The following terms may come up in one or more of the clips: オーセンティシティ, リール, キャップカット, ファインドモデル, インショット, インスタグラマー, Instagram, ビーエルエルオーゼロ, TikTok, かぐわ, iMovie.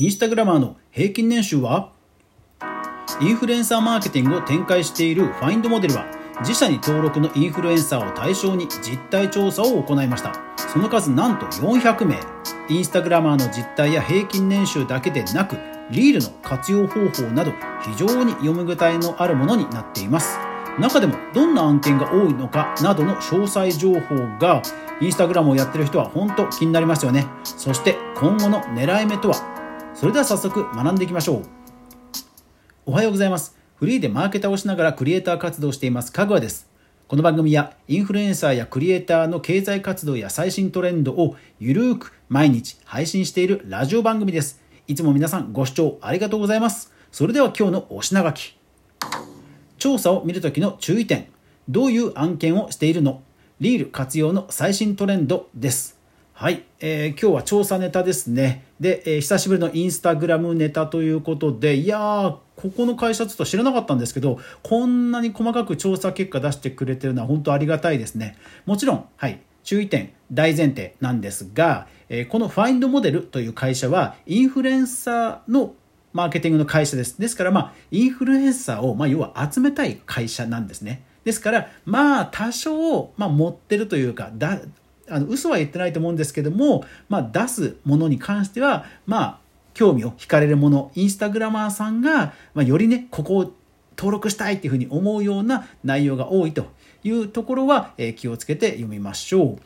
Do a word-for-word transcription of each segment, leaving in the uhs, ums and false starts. インスタグラマーの平均年収は？インフルエンサーマーケティングを展開しているファインドモデルは、自社に登録のインフルエンサーを対象に実態調査を行いました。その数なんとよんひゃくめい。インスタグラマーの実態や平均年収だけでなく、リールの活用方法など非常に読み応えのあるものになっています。中でもどんな案件が多いのかなどの詳細情報が、インスタグラムをやってる人は本当気になりますよね。そして今後の狙い目とは。それでは早速学んでいきましょう。おはようございます。フリーでマーケターをしながらクリエイター活動をしていますかぐわです。この番組やインフルエンサーやクリエイターの経済活動や最新トレンドをゆるーく毎日配信しているラジオ番組です。いつも皆さんご視聴ありがとうございます。それでは今日のお品書き。調査を見るときの注意点。どういう案件をしているの？リール活用の最新トレンドです。はい、えー、今日は調査ネタですね。で、えー、久しぶりのインスタグラムネタということで、いやーここの会社ちょっと知らなかったんですけど、こんなに細かく調査結果出してくれてるのは本当ありがたいですね。もちろん、はい、注意点大前提なんですが、えー、このファインドモデルという会社はインフルエンサーのマーケティングの会社です。ですから、まあ、インフルエンサーを、まあ、要は集めたい会社なんですね。ですから、まあ、多少、まあ、持ってるというか、だあの嘘は言ってないと思うんですけども、まあ、出すものに関しては、まあ、興味を惹かれるもの、インスタグラマーさんが、まあ、よりね、ここを登録したいっていうふうに思うような内容が多いというところは、えー、気をつけて読みましょ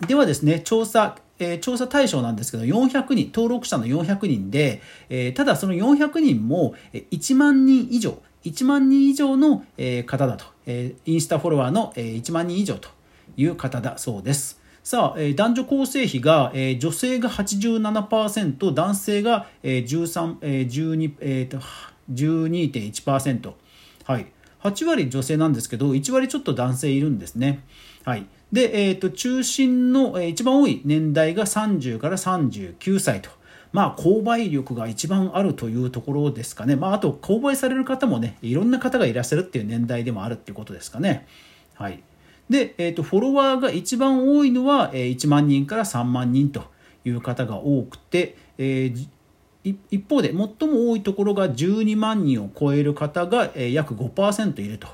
う。ではですね、調査えー、調査対象なんですけど、よんひゃくにん、登録者のよんひゃくにんで、えー、ただそのよんひゃくにんもいちまんにん以上、いちまんにん以上の、えー、方だと、えー、インスタフォロワーの、えー、いちまんにん以上という方だそうです。さあ、えー、男女構成比が、えー、女性が はちじゅうななパーセント、男性が、えー13えー12えー、と じゅうにてんいちパーセント、はい、はちわり女性なんですけど、いちわりちょっと男性いるんですね。はい。で、えーと、中心の、えー、一番多い年代がさんじゅうからさんじゅうきゅうさいと、まあ、購買力が一番あるというところですかね。まあ、あと、購買される方もね、いろんな方がいらっしゃるっていう年代でもあるっていうことですかね。はい。で、えーと、フォロワーが一番多いのは、えー、いちまんにんからさんまんにんという方が多くて、えー一方で最も多いところがじゅうにまんにんを超える方が約 ごパーセント いると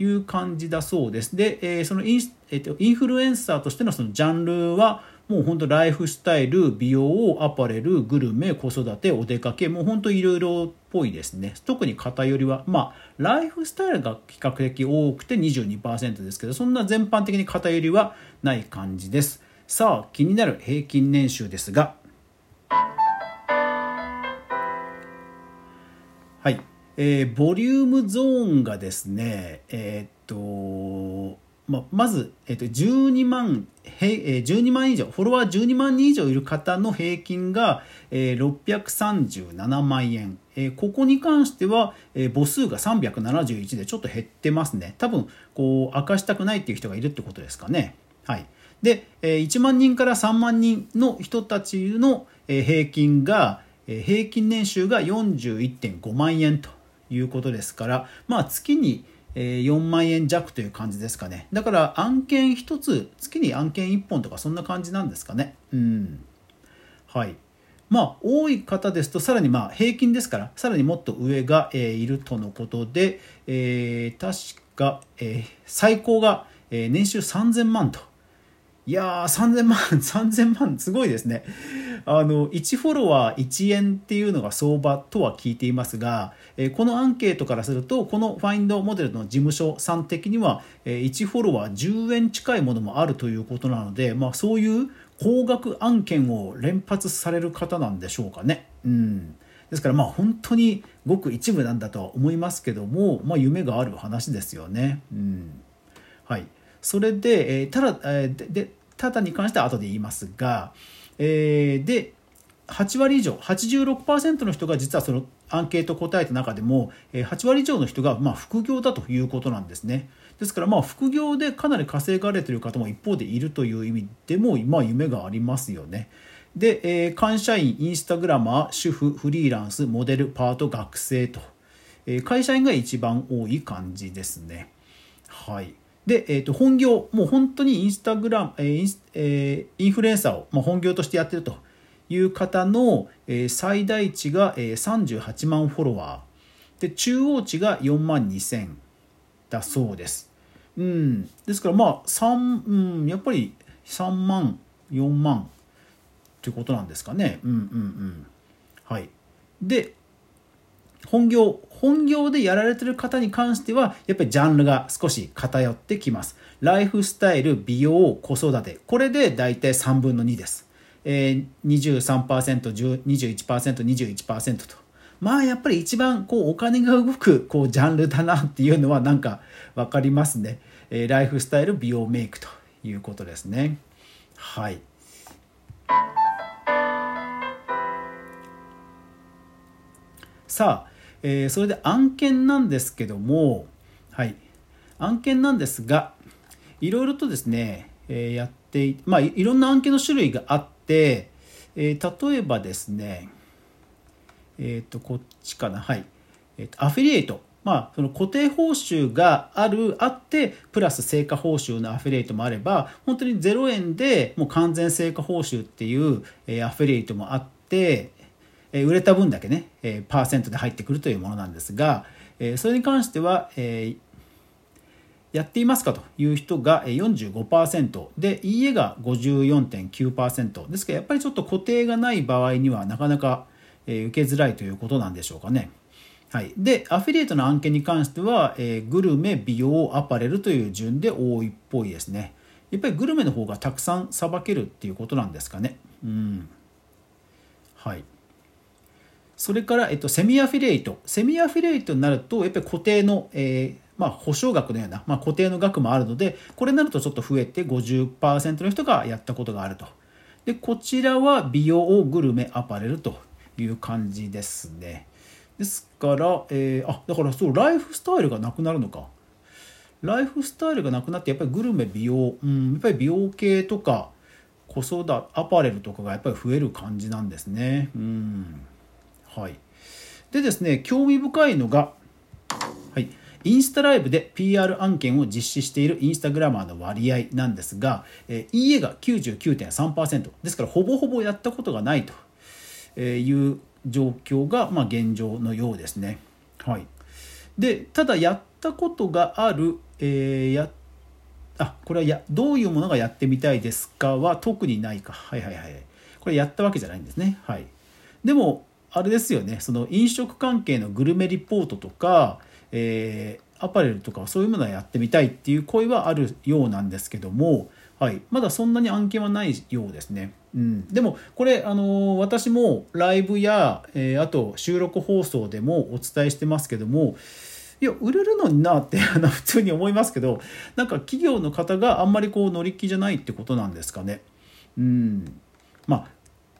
いう感じだそうです。で、そのインス、えっと、インフルエンサーとしてのそのジャンルはもう本当ライフスタイル、美容、アパレル、グルメ、子育て、お出かけ、もう本当いろいろっぽいですね。特に偏りは、まあ、ライフスタイルが比較的多くて にじゅうにパーセント ですけど、そんな全般的に偏りはない感じです。さあ、気になる平均年収ですが、はい、えー、ボリュームゾーンがですね、えー、っと ま, まず、えー、っとじゅうにまん以上、フォロワーじゅうにまんにん以上いる方の平均が、えー、ろっぴゃくさんじゅうななまんえん、えー、ここに関しては、えー、母数がさんびゃくななじゅういちでちょっと減ってますね。多分こう明かしたくないっていう人がいるってことですかね。はい。で、えー、いちまんにんからさんまんにんの人たちの、えー、平均が平均年収が よんじゅういってんごまんえんということですから、まあ、月によんまんえん弱という感じですかね。だから案件ひとつ、月に案件いっぽんとかそんな感じなんですかね。うん。はい。まあ、多い方ですと、さらにまあ平均ですから、さらにもっと上がいるとのことで、えー、確か、えー、最高が年収さんぜんまんと。いやー、さんぜんまん、さんぜんまんすごいですね。あの、いちフォロワーいちえんっていうのが相場とは聞いていますが、えー、このアンケートからすると、このファインドモデルの事務所さん的には、えー、いちフォロワーじゅうえん近いものもあるということなので、まあ、そういう高額案件を連発される方なんでしょうかね。うん。ですから、まあ、本当にごく一部なんだとは思いますけども、まあ、夢がある話ですよね。うん。はい。それで、えー、ただ、えー、で、でただに関しては後で言いますが、えー、ではちわり以上 はちじゅうろくパーセント の人が実はそのアンケート答えた中でもはちわり以上の人がまあ副業だということなんですね。ですから、まあ副業でかなり稼がれている方も一方でいるという意味でも、まあ、夢がありますよね。で、えー、会社員、インスタグラマー、主婦、フリーランス、モデル、パート、学生と、えー、会社員が一番多い感じですね。はい。で、えー、と本業、もう本当にインスタグラム、えーインスえー、インフルエンサーを、まあ、本業としてやってるという方の最大値がさんじゅうはちまんフォロワーで、中央値がよんまんにせんだそうです。うん、ですからまあさん、うん、やっぱりさんまんよんまんということなんですかね。うんうんうんはいで本業本業でやられてる方に関してはやっぱりジャンルが少し偏ってきます。ライフスタイル、美容、子育て、これでだいたいさんぶんのにです。えー、にじゅうさんパーセント、にじゅういちパーセント、にじゅういちパーセント と、まあやっぱり一番こうお金が動くこうジャンルだなっていうのはなんか分かりますね。えー、ライフスタイル、美容、メイクということですね。はいさあ、えー、それで案件なんですけども、はい、案件なんですが、いろいろとですね、えー、やって、まあ、いろんな案件の種類があって、えー、例えばですね、えっと、こっちかな、はい、えーと、アフィリエイト、まあ、その固定報酬がある、あって、プラス成果報酬のアフィリエイトもあれば、本当にゼロえんでもう完全成果報酬っていう、えー、アフィリエイトもあって、売れた分だけね、パーセントで入ってくるというものなんですが、それに関しては、えー、やっていますかという人が よんじゅうごパーセント で、いいえが ごじゅうよんてんきゅうパーセント ですから、やっぱりちょっと固定がない場合にはなかなか受けづらいということなんでしょうかね。はい、でアフィリエイトの案件に関しては、えー、グルメ、美容、アパレルという順で多いっぽいですね。やっぱりグルメの方がたくさんさばけるっていうことなんですかね。うんはいそれから、えっと、セミアフィリエイト。セミアフィリエイトになると、やっぱり固定の、えー、まあ、保証額のような、まあ、固定の額もあるので、これになるとちょっと増えて ごじゅっパーセント の人がやったことがあると。で、こちらは美容、グルメ、アパレルという感じですね。ですから、えー、あ、だからそう、ライフスタイルがなくなるのか。ライフスタイルがなくなって、やっぱりグルメ、美容、うん、やっぱり美容系とか、子育て、アパレルとかがやっぱり増える感じなんですね。うん。はい、でですね、興味深いのが、はい、インスタライブで ピーアール 案件を実施しているインスタグラマーの割合なんですが、えー、いいえが きゅうじゅうきゅうてんさんパーセント ですから、ほぼほぼやったことがないという状況が、まあ、現状のようですね。はい、でただやったことがある、えー、やあこれはやどういうものがやってみたいですかは特にないか。はいはいはいこれやったわけじゃないんですね。はい、でもあれですよね、その飲食関係のグルメリポートとか、えー、アパレルとかそういうものはやってみたいっていう声はあるようなんですけども、はい、まだそんなに案件はないようですね。うん、でもこれ、あのー、私もライブや、えー、あと収録放送でもお伝えしてますけども、いや売れるのになって普通に思いますけど、なんか企業の方があんまりこう乗り気じゃないってことなんですかね。うん、まあ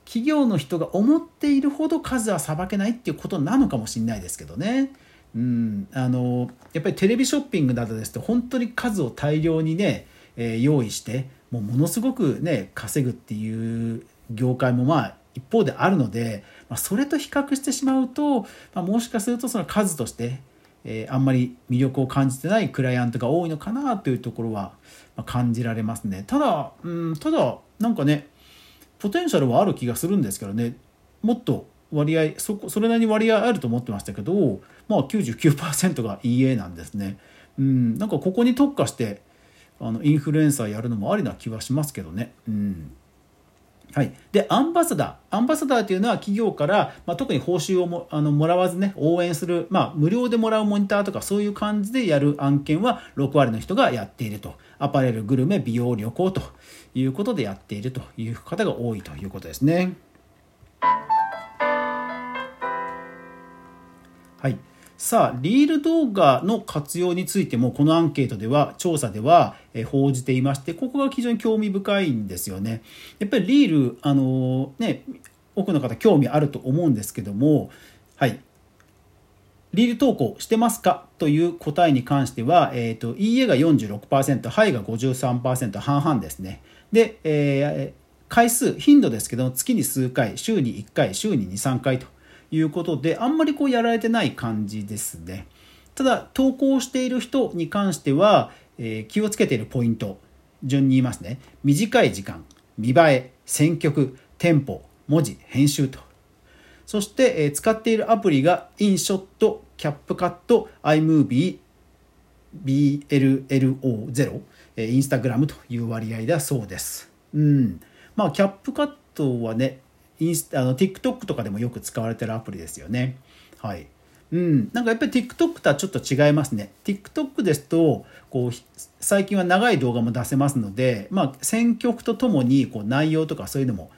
企業の人が思っているほど数はさばけないっていうことなのかもしれないですけどね。うん、あのやっぱりテレビショッピングなどですと、本当に数を大量にね、えー、用意してもうものすごくね稼ぐっていう業界もまあ一方であるので、まあ、それと比較してしまうと、まあ、もしかするとその数として、えー、あんまり魅力を感じてないクライアントが多いのかなというところは感じられますね。ただ、うん、ただなんかねポテンシャルはある気がするんですけどね。もっと割合 そ, それなりに割合あると思ってましたけど、まあ きゅうじゅうきゅうパーセント が イーエー なんですね。うん、なんかここに特化してあのインフルエンサーやるのもありな気はしますけどね。うん、はい。でアンバサダー、アンバサダーというのは企業から、まあ、特に報酬を も, あのもらわずね応援する、まあ無料でもらうモニターとかそういう感じでやる案件はろくわりの人がやっていると。アパレル、グルメ、美容、旅行ということでやっているという方が多いということですね。はい、さあリール動画の活用についてもこのアンケートでは調査では報じていまして、ここが非常に興味深いんですよね。やっぱりリール、あのー、ね多くの方興味あると思うんですけども、はい。リール投稿してますかという答えに関しては、えーと、いいえが よんじゅうろくパーセント、はいが ごじゅうさんパーセント、半々ですね。で、えー、回数、頻度ですけど、月に数回、週にいっかい、週にに、さんかいということで、あんまりこうやられてない感じですね。ただ、投稿している人に関しては、えー、気をつけているポイント、順に言いますね。短い時間、見栄え、選曲、テンポ、文字編集と。そして、えー、使っているアプリがインショット、キャップカット、iMovie、ビーエルエルオーゼロ、えー、インスタグラムという割合だそうです。うん。まあキャップカットはね、インスタあの TikTok とかでもよく使われてるアプリですよね。はい。うん、なんかやっぱり TikTok とはちょっと違いますね。 TikTok ですとこう最近は長い動画も出せますので、まあ、選曲とともにこう内容とかそういうのも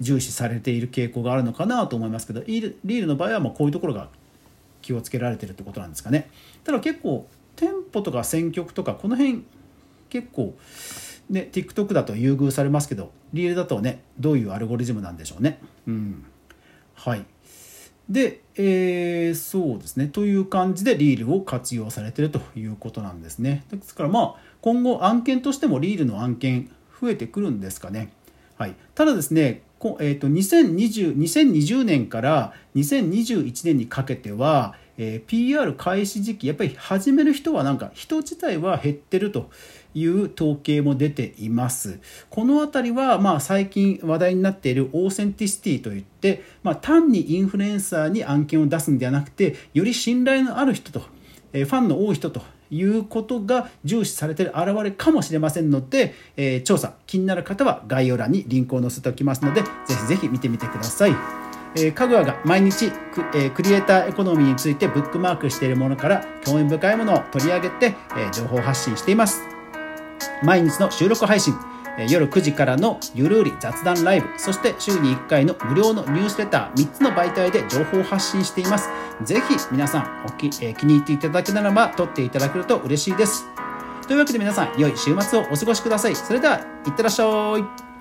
重視されている傾向があるのかなと思いますけど、リールの場合はもうこういうところが気をつけられているってことなんですかね。ただ結構テンポとか選曲とかこの辺結構、ね、TikTok だと優遇されますけど、リールだとねどういうアルゴリズムなんでしょうね。うん、はいで、えー、そうですね。という感じでリールを活用されているということなんですね。ですからまあ今後案件としてもリールの案件増えてくるんですかね。はい。ただですね、こえーとにせんにじゅうねんからにせんにじゅういちねんにかけては、えー、ピーアール 開始時期やっぱり始める人はなんか人自体は減ってるという統計も出ています。このあたりはまあ最近話題になっているオーセンティシティといって、まあ、単にインフルエンサーに案件を出すんではなくて、より信頼のある人と、えー、ファンの多い人ということが重視されている表れかもしれませんので、えー、調査気になる方は概要欄にリンクを載せておきますので、ぜひぜひ見てみてください。えー、かぐわが毎日 ク,、えー、クリエイターエコノミーについてブックマークしているものから興味深いものを取り上げて、えー、情報発信しています。毎日の収録配信、夜くじからのゆるうり雑談ライブ、そして週にいっかいの無料のニュースレター、みっつの媒体で情報を発信しています。ぜひ皆さんおき、えー、気に入っていただけならば撮っていただけると嬉しいです。というわけで皆さん、良い週末をお過ごしください。それでは、いってらっしゃい。